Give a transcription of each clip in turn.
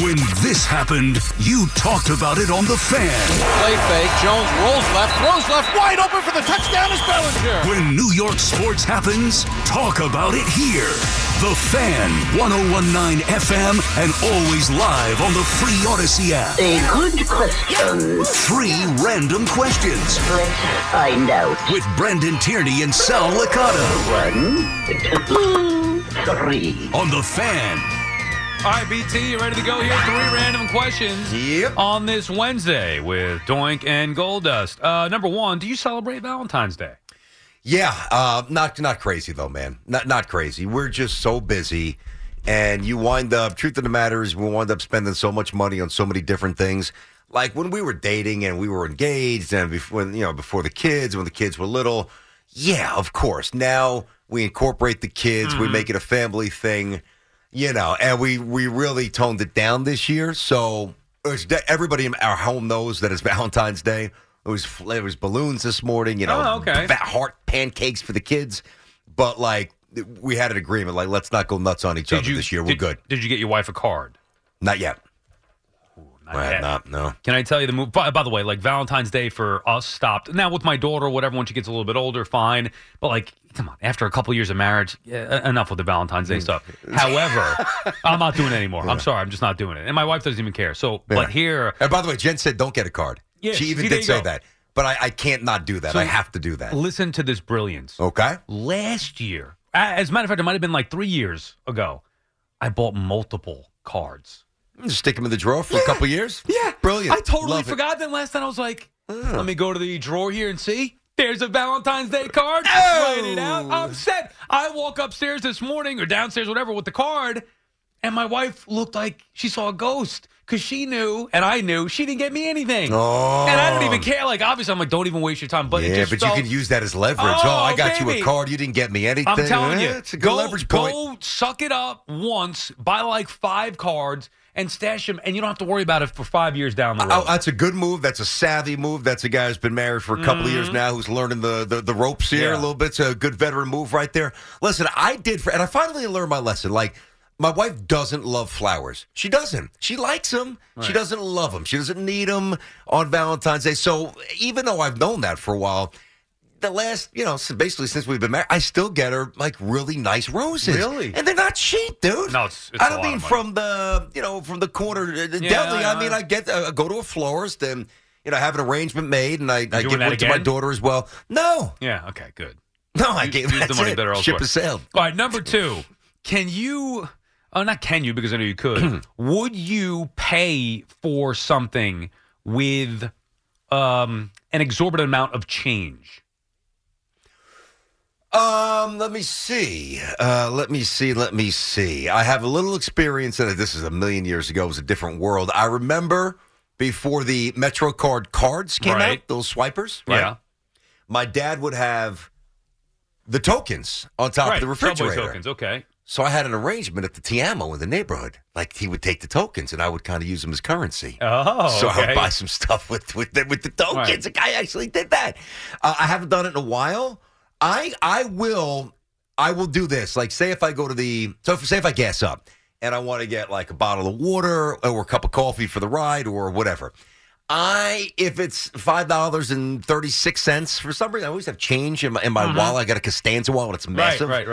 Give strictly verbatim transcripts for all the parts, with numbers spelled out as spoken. When this happened, you talked about it on The Fan. Play fake, Jones rolls left, throws left, wide open for the touchdown is Bellinger. When New York sports happens, talk about it here. The Fan, one oh one point nine F M, and always live on the free Odyssey app. A good question. Three random questions. Let's find out. With Brendan Tierney and Sal Licata. One, two, three. On The Fan. All right, B T, you ready to go here? Three random questions yep. on this Wednesday with Doink and Goldust. Uh, number one, do you celebrate Valentine's Day? Yeah, uh, not not crazy, though, man. Not not crazy. We're just so busy, and you wind up, truth of the matter is, we wind up spending so much money on so many different things. Like when we were dating and we were engaged and before, you know, before the kids, when the kids were little, yeah, of course. Now we incorporate the kids. Mm-hmm. We make it a family thing. You know, and we, we really toned it down this year, so was, everybody in our home knows that it's Valentine's Day. It was it was balloons this morning, you know, oh, okay. fat heart pancakes for the kids. But, like, we had an agreement, like, let's not go nuts on each did other you, this year. We're did, good. Did you get your wife a card? Not yet. Ooh, not well, yet. Not, no. Can I tell you the move? By, by the way, like, Valentine's Day for us stopped. Now, with my daughter, whatever, when she gets a little bit older, fine. But, like... Come on, after a couple years of marriage, yeah, enough with the Valentine's Day stuff. However, I'm not doing it anymore. Yeah. I'm sorry. I'm just not doing it. And my wife doesn't even care. So, yeah. but here... And by the way, Jen said don't get a card. Yeah, she even see, did say go. that. But I, I can't not do that. So I have to do that. Listen to this brilliance. Okay. Last year, as a matter of fact, it might have been like three years ago, I bought multiple cards. Just stick them in the drawer for yeah. a couple years? Yeah. Brilliant. I totally Love forgot it. That last time. I was like, mm. let me go to the drawer here and see. There's a Valentine's Day card. Oh. Write it out. I'm set. I walk upstairs this morning or downstairs, whatever, with the card, and my wife looked like she saw a ghost because she knew and I knew she didn't get me anything. Oh. And I don't even care. Like, obviously, I'm like, don't even waste your time. But yeah, it just but felt, you can use that as leverage. Oh, oh I got baby. you a card. You didn't get me anything. I'm telling you, eh, it's a good go, leverage point. Go suck it up once, buy like five cards. And stash them, and you don't have to worry about it for five years down the road. Oh, that's a good move. That's a savvy move. That's a guy who's been married for a couple mm-hmm. of years now who's learning the, the, the ropes here yeah. a little bit. It's a good veteran move right there. Listen, I did, for, and I finally learned my lesson. Like, my wife doesn't love flowers. She doesn't. She likes them. Right. She doesn't love them. She doesn't need them on Valentine's Day. So even though I've known that for a while, the last, you know, basically since we've been married, I still get her, like, really nice roses. Really? And they're not cheap, dude. No, it's, it's I don't a lot mean from the, you know, from the corner yeah, deli. Yeah, I mean, I get, I go to a florist and, you know, have an arrangement made, and I, I give one to my daughter as well. No. Yeah, okay, good. No, I gave that's the money it. Better elsewhere. Ship has sailed. All right, number two. Can you, oh, not can you, because I know you could. Would you pay for something with um, an exorbitant amount of change? Um, let me see. Uh, let me see. Let me see. I have a little experience in it. This is a million years ago. It was a different world. I remember before the MetroCard cards came right. out, those swipers. Right? Yeah. My dad would have the tokens on top right. of the refrigerator. Subway tokens, okay. So I had an arrangement at the Tiamo in the neighborhood. Like, he would take the tokens, and I would kind of use them as currency. Oh, So okay. I would buy some stuff with, with, with the tokens. Right. Like, I actually did that. Uh, I haven't done it in a while. I I will I will do this. Like, say if I go to the so if, say if I gas up and I want to get like a bottle of water or a cup of coffee for the ride or whatever. I if it's five dollars and thirty six cents for some reason I always have change in my in my mm-hmm. wallet. I got a Costanza wallet. It's massive. Right, right,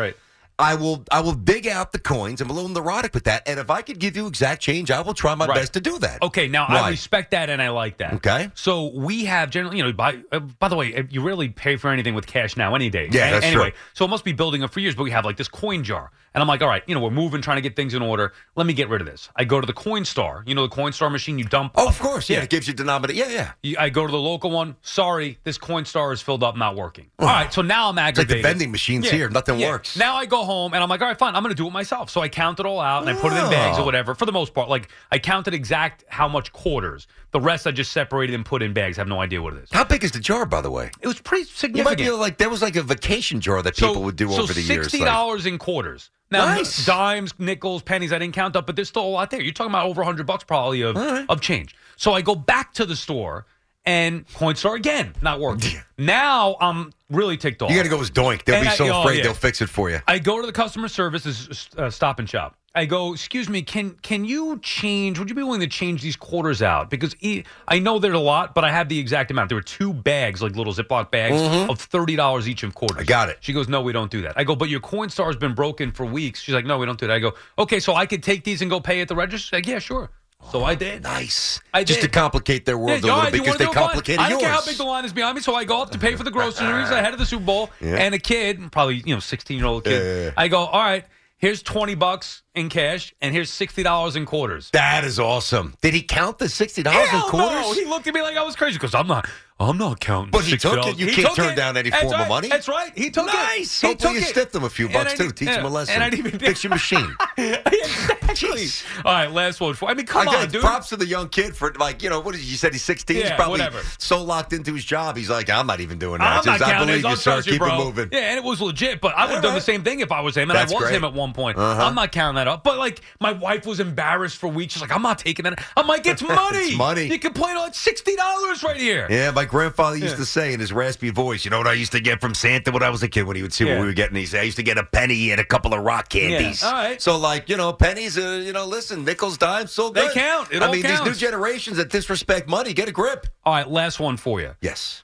right. I will I will dig out the coins. I'm a little neurotic with that. And if I could give you exact change, I will try my right. best to do that. Okay, now right. I respect that and I like that. Okay. So we have generally, you know, by, uh, by the way, you rarely pay for anything with cash now any day. Yeah, a- that's anyway, true. So it must be building up for years, but we have like this coin jar. And I'm like, all right, you know, we're moving, trying to get things in order. Let me get rid of this. I go to the Coinstar. You know, the Coinstar machine, you dump. Oh, up. Of course. Yeah, yeah, it gives you denominator. Yeah, yeah. I go to the local one. Sorry, this Coinstar is filled up, not working. Oh. All right, so now I'm aggravated. It's like the vending machine's yeah. here. Nothing yeah. works. Now I go home, and I'm like, all right, fine. I'm going to do it myself. So I count it all out, and oh. I put it in bags or whatever. For the most part, like, I counted exact how much quarters. The rest I just separated and put in bags. I have no idea what it is. How big is the jar, by the way? It was pretty significant. You might feel like there was like a vacation jar that people so, would do so over the years. So sixty dollars like. In quarters. Now, nice. Dimes, nickels, pennies, I didn't count up, but there's still a lot there. You're talking about over one hundred bucks probably of, right. of change. So I go back to the store, and Coinstar again, not working. Now I'm really ticked off. You got to go with Doink. They'll and be I, so oh, afraid yeah. they'll fix it for you. I go to the customer service uh, Stop and Shop. I go, excuse me, can can you change, would you be willing to change these quarters out? Because e- I know there's a lot, but I have the exact amount. There were two bags, like little Ziploc bags, mm-hmm. of thirty dollars each of quarters. I got it. She goes, no, we don't do that. I go, but your Coinstar has been broken for weeks. She's like, no, we don't do that. I go, okay, so I could take these and go pay at the register? She's like, yeah, sure. So oh, I did. Nice. I did. Just to complicate their world yeah, a little bit because they complicated yours. I don't care how big the line is behind me, so I go up to pay for the groceries ahead of the Super Bowl, yeah. and a kid, probably, you know, sixteen-year-old kid, yeah, yeah, yeah. I go, all right. Here's twenty bucks in cash, and here's sixty dollars in quarters. That is awesome. Did he count the sixty dollars Hell in quarters? No. He looked at me like I was crazy because I'm not I'm not counting but the sixty dollars. But he took it. You he can't turn it. Down any That's form right. of money. That's right. He took nice. It. Nice. Hopefully you stiffed him a few bucks, too. Teach him a lesson. And I didn't even Fix your machine. Exactly. All right, last one. For I mean, come I on, dude. Props to the young kid for, like, you know, what is he? You said he's sixteen. Yeah, he's probably whatever. So locked into his job. He's like, I'm not even doing that. I'm not counting. I believe you, sir. Keep it moving. Yeah, and it was legit, but I would have done the same thing if I was him, and I was him at one point. I'm not counting that up. But, like, my wife was embarrassed for weeks. She's like, I'm not taking that. I'm like, it's money. It's money. You can play on sixty dollars right here. Yeah, my grandfather used yeah. to say in his raspy voice, you know what I used to get from Santa when I was a kid when he would see yeah. what we were getting? He said, I used to get a penny and a couple of rock candies. Yeah. All right. So, like, you know, pennies, uh, you know, listen, nickels, dimes, so good. They count. It I all mean, counts. These new generations that disrespect money, get a grip. All right, last one for you. Yes.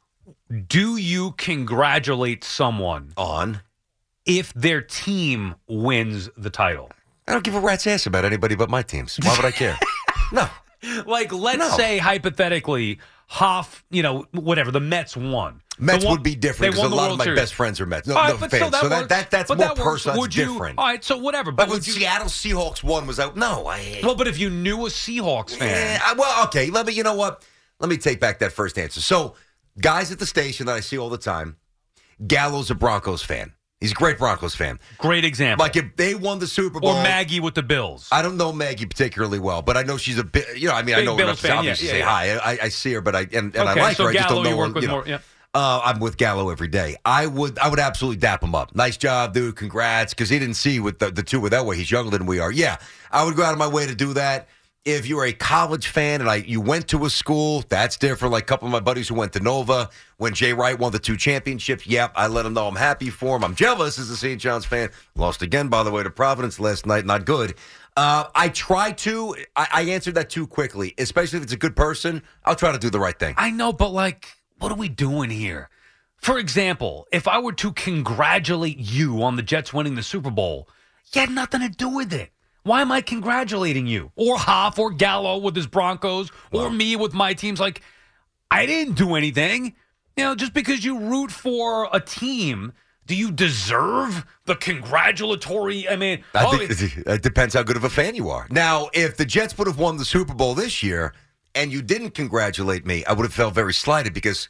Do you congratulate someone on if their team wins the title? I don't give a rat's ass about anybody but my teams. Why would I care? No. Like, let's no. say, hypothetically, Hoff, you know, whatever, the Mets won. Mets one, would be different because a lot World of my Series. Best friends are Mets. No, right, no fans. So, that so that, that, that's but more that personal. That's you, different. All right, so whatever. But, but when you, Seattle Seahawks won, was out. No, I... Well, but if you knew a Seahawks fan. Yeah, well, okay, let me, you know what? Let me take back that first answer. So, guys at the station that I see all the time, Gallo's a Broncos fan. He's a great Broncos fan. Great example. Like if they won the Super Bowl. Or Maggie with the Bills. I don't know Maggie particularly well, but I know she's a bit, you know, I mean, Big I know Bills enough obviously yeah, yeah, say yeah. hi. I, I see her, but I, and, and okay, I like so her. I just don't know her. With you know. More, yeah. uh, I'm with Gallo every day. I would I would absolutely dap him up. Nice job, dude. Congrats. Because he didn't see with the, the two were that way. He's younger than we are. Yeah, I would go out of my way to do that. If you're a college fan and I, you went to a school, that's different. Like a couple of my buddies who went to Nova, when Jay Wright won the two championships, yep, I let him know I'm happy for him. I'm jealous as a Saint John's fan. Lost again, by the way, to Providence last night. Not good. Uh, I try to. I, I answered that too quickly, especially if it's a good person. I'll try to do the right thing. I know, but like, what are we doing here? For example, if I were to congratulate you on the Jets winning the Super Bowl, you had nothing to do with it. Why am I congratulating you? Or Hoff or Gallo with his Broncos or wow. me with my teams? Like, I didn't do anything. You know, just because you root for a team, do you deserve the congratulatory? I mean, I oh, think it, it depends how good of a fan you are. Now, if the Jets would have won the Super Bowl this year and you didn't congratulate me, I would have felt very slighted because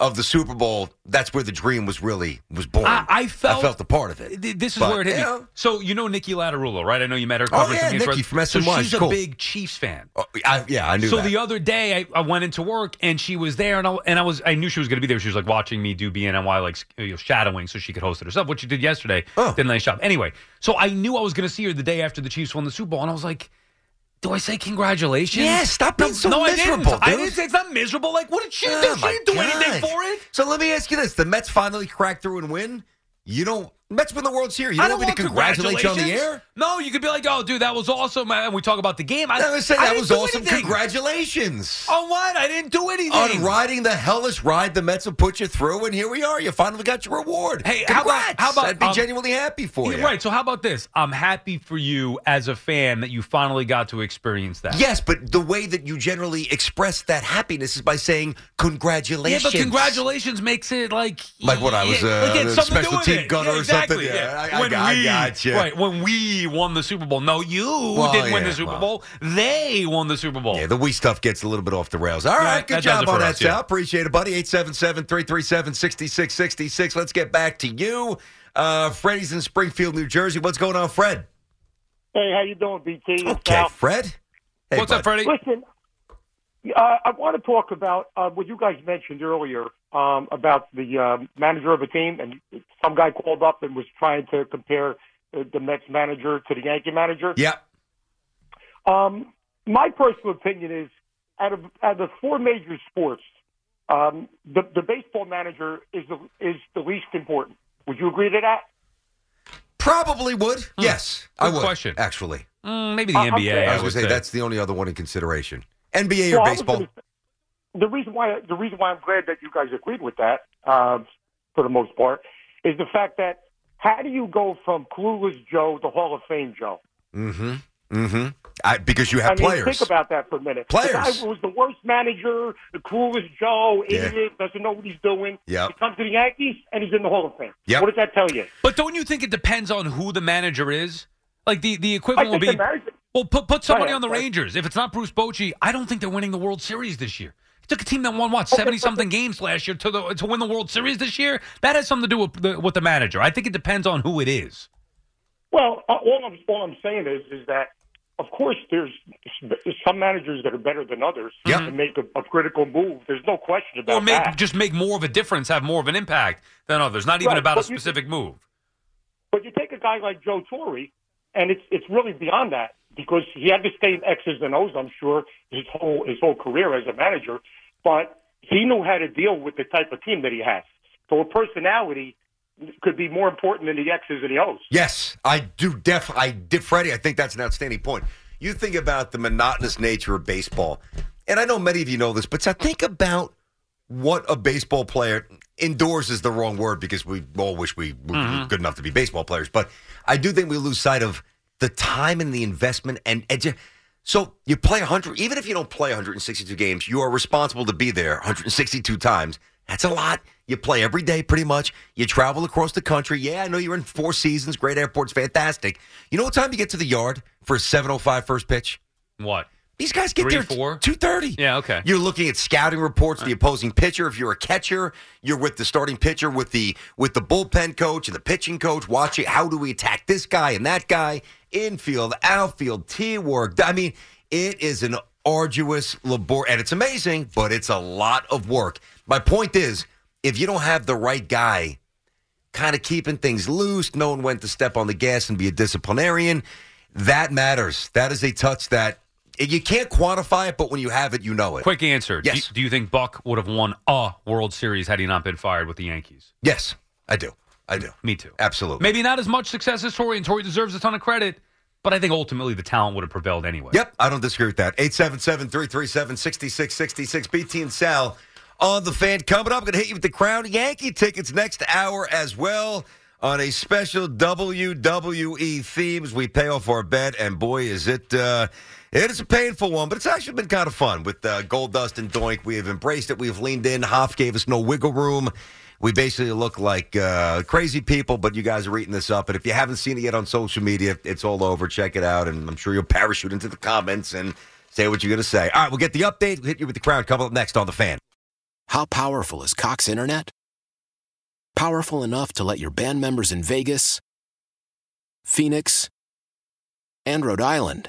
Of the Super Bowl, that's where the dream was really was born. I, I felt I felt the part of it. Th- this is but, where it hit yeah. me. So you know Nicki Laterulo, right? I know you met her. Oh yeah, Nicki from S N Y. So she's cool. A big Chiefs fan. Oh, I, yeah, I knew. So that. The other day, I, I went into work and she was there, and I and I was I knew she was going to be there. She was like watching me do B N Y, like you know, shadowing, so she could host it herself, which she did yesterday. Oh. Did a nice job. Anyway, so I knew I was going to see her the day after the Chiefs won the Super Bowl, and I was like, do I say congratulations? Yeah, stop being no, so no, miserable. I didn't. I didn't say it's not miserable. Like, what did she oh do? She didn't do gosh. anything for it. So let me ask you this. The Mets finally crack through and win. You don't – Mets win the World Series. You I don't want me to congratulate you on the air? No, you could be like, oh, dude, that was awesome. And we talk about the game. I, I was saying that was awesome. Anything. Congratulations. On what? I didn't do anything. On riding the hellish ride the Mets have put you through, and here we are. You finally got your reward. Hey, how about, how about – I'd be um, genuinely happy for you. Right, so how about this? I'm happy for you as a fan that you finally got to experience that. Yes, but the way that you generally express that happiness is by saying congratulations. Yeah, but congratulations makes it like – Like what? I was uh, like a special team gunner yeah, exactly. or something? Yeah, yeah. I, I, when got, we, I got you. Right, when we won the Super Bowl. No, you well, didn't yeah, win the Super well. Bowl. They won the Super Bowl. Yeah, the we stuff gets a little bit off the rails. All right, yeah, good job on that, Sal. Yeah. Appreciate it, buddy. eight seven seven, three three seven, six six six six. Let's get back to you. Uh, Freddie's in Springfield, New Jersey. What's going on, Fred? Hey, how you doing, B T? Okay, Sal. Fred. Hey, What's bud. up, Freddie? Listen, uh, I want to talk about uh, what you guys mentioned earlier. Um, about the uh, manager of a team, and some guy called up and was trying to compare uh, the Mets manager to the Yankee manager. Yeah. Um, my personal opinion is, out of out of the four major sports, um, the the baseball manager is the is the least important. Would you agree to that? Probably would. Hmm. Yes, Good I would. Question. Actually, mm, maybe the uh, N B A. Okay. I was going to say that's the only other one in consideration. N B A well, or baseball. The reason why the reason why I'm glad that you guys agreed with that, uh, for the most part, is the fact that how do you go from clueless Joe to Hall of Fame Joe? Mm-hmm. Mm-hmm. I, because you have I players. Mean, think about that for a minute. Players. The guy was the worst manager, the clueless Joe, idiot, yeah. doesn't know what he's doing. Yep. He comes to the Yankees, and he's in the Hall of Fame. Yep. What does that tell you? But don't you think it depends on who the manager is? Like, the, the equivalent will be, manager- well, put, put somebody ahead, on the right. Rangers. If it's not Bruce Bochy, I don't think they're winning the World Series this year. Took a team that won, what, seventy-something games last year to the, to win the World Series this year? That has something to do with the, with the manager. I think it depends on who it is. Well, all I'm, all I'm saying is is that, of course, there's some managers that are better than others yep. and make a, a critical move. There's no question about or make, that. Or just make more of a difference, have more of an impact than others, not even right, about a specific you, move. But you take a guy like Joe Torre, and it's it's really beyond that. Because he had the same X's and O's, I'm sure, his whole his whole career as a manager. But he knew how to deal with the type of team that he has. So a personality could be more important than the X's and the O's. Yes, I do. Def, I did, Freddie. I think that's an outstanding point. You think about the monotonous nature of baseball, and I know many of you know this, but so think about what a baseball player endures is the wrong word because we all wish we were mm-hmm. good enough to be baseball players. But I do think we lose sight of the time and the investment, and, and just, so you play one hundred, even if you don't play one hundred sixty-two games, you are responsible to be there one hundred sixty-two times. That's a lot. You play every day pretty much. You travel across the country. Yeah, I know you're in Four Seasons, great airports, fantastic. You know what time you get to the yard for a seven oh five first pitch? What? These guys get there two thirty. Yeah, okay. You're looking at scouting reports, the opposing pitcher. If you're a catcher, you're with the starting pitcher, with the with the bullpen coach and the pitching coach, watching how do we attack this guy and that guy, infield, outfield, T-work. I mean, it is an arduous labor, and it's amazing, but it's a lot of work. My point is, if you don't have the right guy kind of keeping things loose, knowing when to step on the gas and be a disciplinarian, that matters. That is a touch that you can't quantify it, but when you have it, you know it. Quick answer. Yes. Do, do you think Buck would have won a World Series had he not been fired with the Yankees? Yes, I do. I do. Me too. Absolutely. Maybe not as much success as Torrey, and Torrey deserves a ton of credit, but I think ultimately the talent would have prevailed anyway. Yep, I don't disagree with that. eight seven seven, three three seven, six six six six. B T and Sal on The Fan. Coming up, I'm going to hit you with the Crown Yankee tickets next hour as well. On a special W W E themes, we pay off our bet, and boy, is it, uh, it is a painful one, but it's actually been kind of fun with uh, Goldust and Doink. We have embraced it. We have leaned in. Hoff gave us no wiggle room. We basically look like uh, crazy people, but you guys are eating this up. And if you haven't seen it yet on social media, it's all over. Check it out, and I'm sure you'll parachute into the comments and say what you're going to say. All right, we'll get the update. We'll hit you with the crowd coming up next on The Fan. How powerful is Cox Internet? Powerful enough to let your band members in Vegas, Phoenix, and Rhode Island